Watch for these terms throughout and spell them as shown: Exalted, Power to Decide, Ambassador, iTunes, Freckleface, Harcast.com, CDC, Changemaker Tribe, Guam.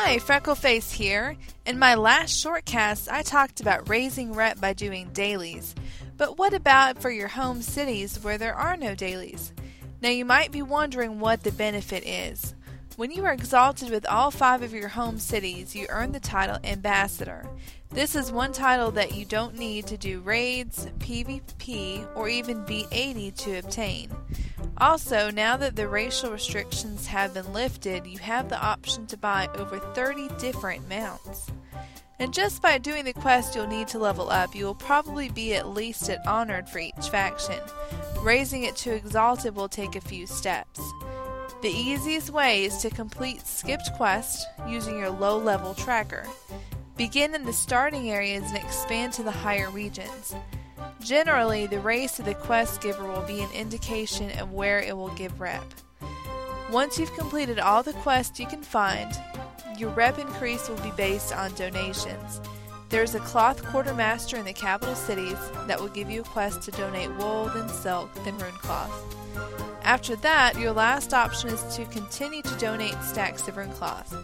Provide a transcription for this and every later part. Hi, Freckleface here. In my last shortcast, I talked about raising rep by doing dailies. But what about for your home cities where there are no dailies? Now you might be wondering what the benefit is. When you are exalted with all 5 of your home cities, you earn the title Ambassador. This is one title that you don't need to do raids, PvP, or even beat 80 to obtain. Also, now that the racial restrictions have been lifted, you have the option to buy over 30 different mounts. And just by doing the quest you'll need to level up, you will probably be at least at Honored for each faction. Raising it to Exalted will take a few steps. The easiest way is to complete skipped quests using your low-level tracker. Begin in the starting areas and expand to the higher regions. Generally, the raise to the quest giver will be an indication of where it will give rep. Once you've completed all the quests you can find, your rep increase will be based on donations. There's a cloth quartermaster in the capital cities that will give you a quest to donate wool, then silk, then rune cloth. After that, your last option is to continue to donate stacks of runecloth.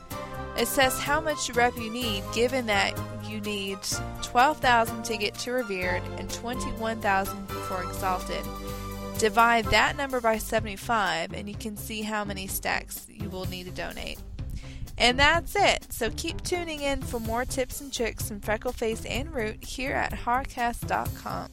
Assess how much rep you need, given that you need 12,000 to get to Revered and 21,000 for Exalted. Divide that number by 75 and you can see how many stacks you will need to donate. And that's it! So keep tuning in for more tips and tricks from Freckleface and Root here at Harcast.com.